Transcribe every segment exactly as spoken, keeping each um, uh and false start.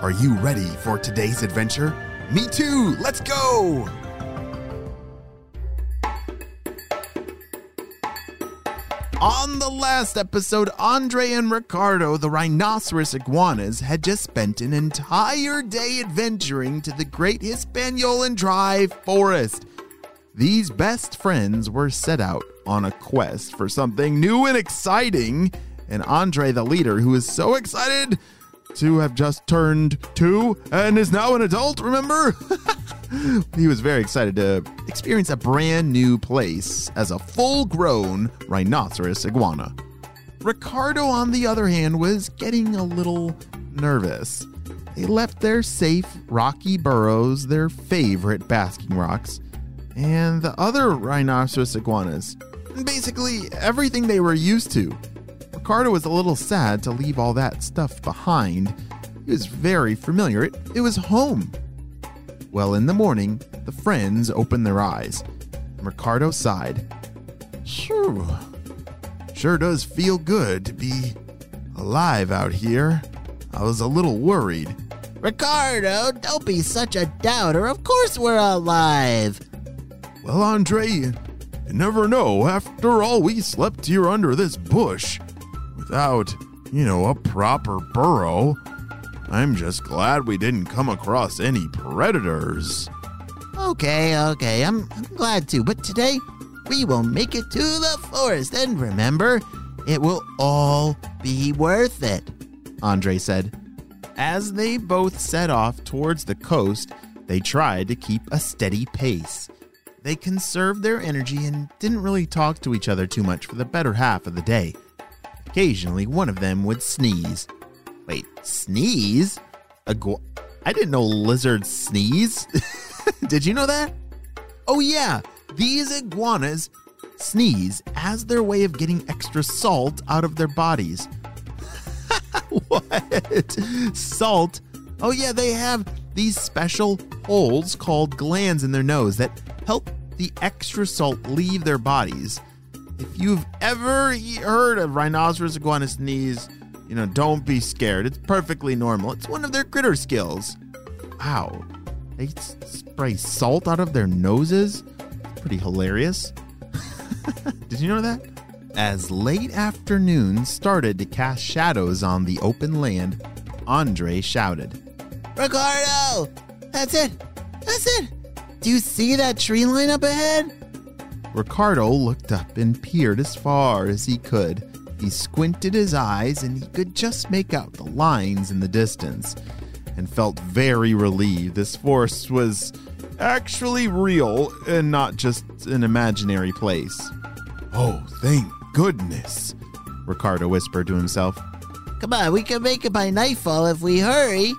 are you ready for today's adventure? Me too! Let's go! On the last episode, Andre and Ricardo, the rhinoceros iguanas, had just spent an entire day adventuring to the great Hispaniolan dry forest. These best friends were set out on a quest for something new and exciting, and Andre, the leader, who is so excited to have just turned two and is now an adult, remember? He was very excited to experience a brand new place as a full-grown rhinoceros iguana. Ricardo, on the other hand, was getting a little nervous. They left their safe, rocky burrows, their favorite basking rocks, and the other rhinoceros iguanas, and basically everything they were used to. Ricardo was a little sad to leave all that stuff behind. It was very familiar. It, it was home. Well, in the morning, the friends opened their eyes. Ricardo sighed. Phew. Sure does feel good to be alive out here. I was a little worried. Ricardo, don't be such a doubter. Of course we're alive. Well, Andre, you never know. After all, we slept here under this bush. Without, you know, a proper burrow. I'm just glad we didn't come across any predators. Okay, okay, I'm, I'm glad too. But today, we will make it to the forest. And remember, it will all be worth it, Andre said. As they both set off towards the coast, they tried to keep a steady pace. They conserved their energy and didn't really talk to each other too much for the better half of the day. Occasionally, one of them would sneeze. Wait, sneeze? Igu- I didn't know lizards sneeze. Did you know that? Oh yeah, these iguanas sneeze as their way of getting extra salt out of their bodies. What? Salt? Oh yeah, they have these special holes called glands in their nose that help the extra salt leave their bodies. If you've ever heard a rhinoceros iguana sneeze, you know, don't be scared. It's perfectly normal. It's one of their critter skills. Wow. They spray salt out of their noses? Pretty hilarious. Did you know that? As late afternoon started to cast shadows on the open land, Andre shouted, Ricardo! That's it! That's it! Do you see that tree line up ahead? Ricardo looked up and peered as far as he could. He squinted his eyes and he could just make out the lines in the distance and felt very relieved. This forest was actually real and not just an imaginary place. Oh, thank goodness, Ricardo whispered to himself. Come on, we can make it by nightfall if we hurry,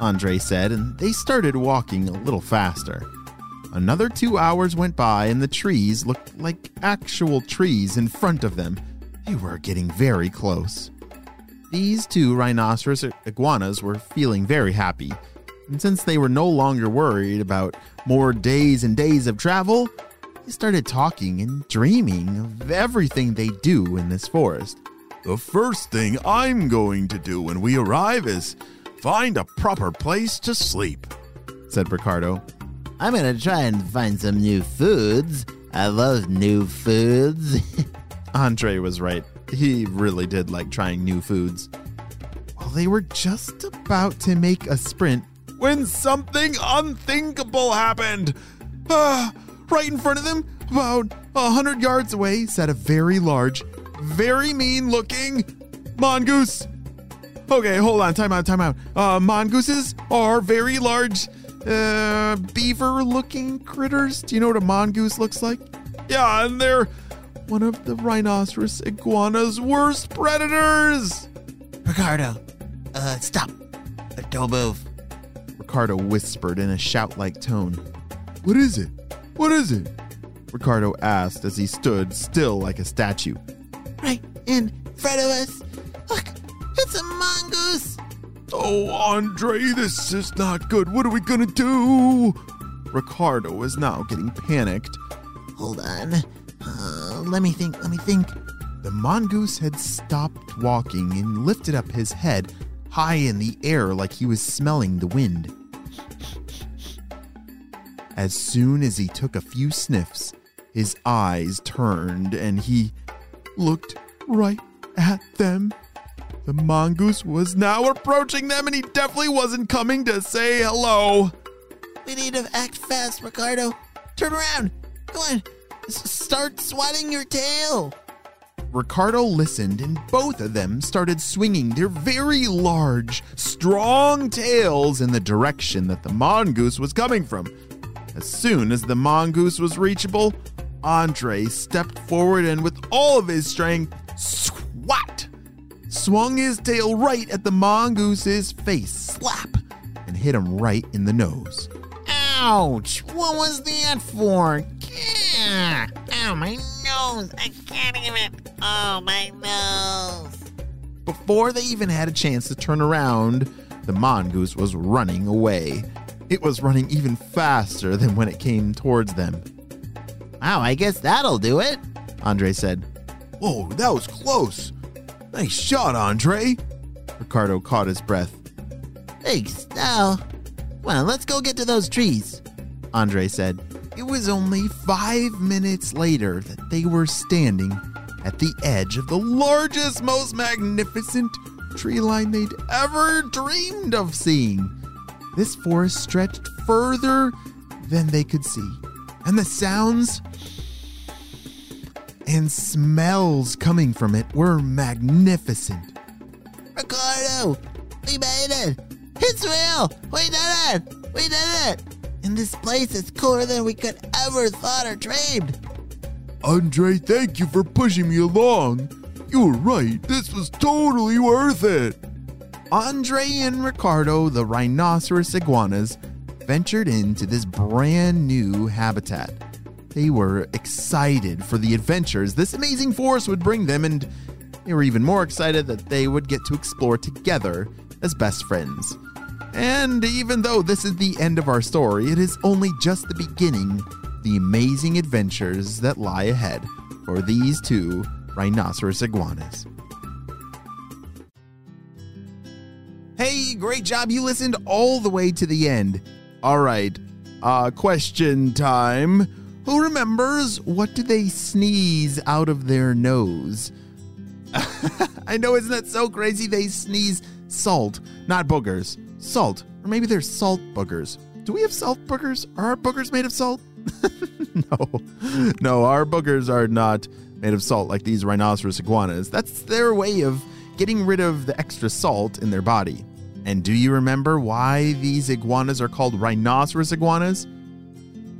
Andre said, and they started walking a little faster. Another two hours went by and the trees looked like actual trees in front of them. They were getting very close. These two rhinoceros iguanas were feeling very happy. And since they were no longer worried about more days and days of travel, they started talking and dreaming of everything they do in this forest. The first thing I'm going to do when we arrive is find a proper place to sleep, said Ricardo. I'm going to try and find some new foods. I love new foods. Andre was right. He really did like trying new foods. While they were just about to make a sprint, when something unthinkable happened. Uh, right in front of them, about a hundred yards away, sat a very large, very mean-looking mongoose. Okay, hold on, time out, time out. Uh, mongooses are very large, uh, beaver-looking critters. Do you know what a mongoose looks like? Yeah, and they're one of the rhinoceros iguana's worst predators. Ricardo, uh, stop. Don't move. Ricardo whispered in a shout-like tone. What is it? What is it? Ricardo asked as he stood still like a statue. Right in front of us. Look, it's a mongoose. Oh, Andre, this is not good. What are we gonna do? Ricardo was now getting panicked. Hold on. Uh, let me think, let me think. The mongoose had stopped walking and lifted up his head high in the air like he was smelling the wind. As soon as he took a few sniffs, his eyes turned and he looked right at them. The mongoose was now approaching them and he definitely wasn't coming to say hello. We need to act fast, Ricardo. Turn around. Come on. S- start swatting your tail. Ricardo listened and both of them started swinging their very large, strong tails in the direction that the mongoose was coming from. As soon as the mongoose was reachable, Andre stepped forward and with all of his strength, swat, swung his tail right at the mongoose's face, slap, and hit him right in the nose. Ouch! What was that for? Yeah. Ow, my nose! I can't even... Oh, my nose! Before they even had a chance to turn around, the mongoose was running away. It was running even faster than when it came towards them. Wow, I guess that'll do it, Andre said. Whoa, that was close. Nice shot, Andre. Ricardo caught his breath. Thanks, now. Well, let's go get to those trees, Andre said. It was only five minutes later that they were standing at the edge of the largest, most magnificent tree line they'd ever dreamed of seeing. This forest stretched further than they could see, and the sounds and smells coming from it were magnificent. Ricardo, we made it! It's real! We did it! We did it! And this place is cooler than we could ever thought or dreamed. Andre, thank you for pushing me along. You were right. This was totally worth it. Andre and Ricardo, the rhinoceros iguanas, ventured into this brand new habitat. They were excited for the adventures this amazing forest would bring them, and they were even more excited that they would get to explore together as best friends. And even though this is the end of our story, it is only just the beginning, the amazing adventures that lie ahead for these two rhinoceros iguanas. Hey, great job. You listened all the way to the end. All right, uh, question time. Who remembers what do they sneeze out of their nose? I know, isn't that so crazy? They sneeze salt, not boogers. Salt, or maybe they're salt boogers. Do we have salt boogers? Are our boogers made of salt? No, no, our boogers are not made of salt like these rhinoceros iguanas. That's their way of getting rid of the extra salt in their body. And do you remember why these iguanas are called rhinoceros iguanas?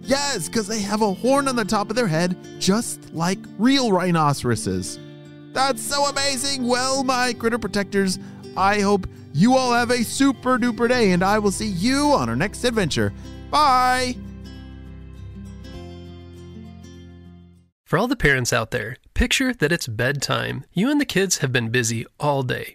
Yes, because they have a horn on the top of their head, just like real rhinoceroses. That's so amazing. Well, my critter protectors, I hope you all have a super duper day, and I will see you on our next adventure. Bye! For all the parents out there, picture that it's bedtime. You and the kids have been busy all day.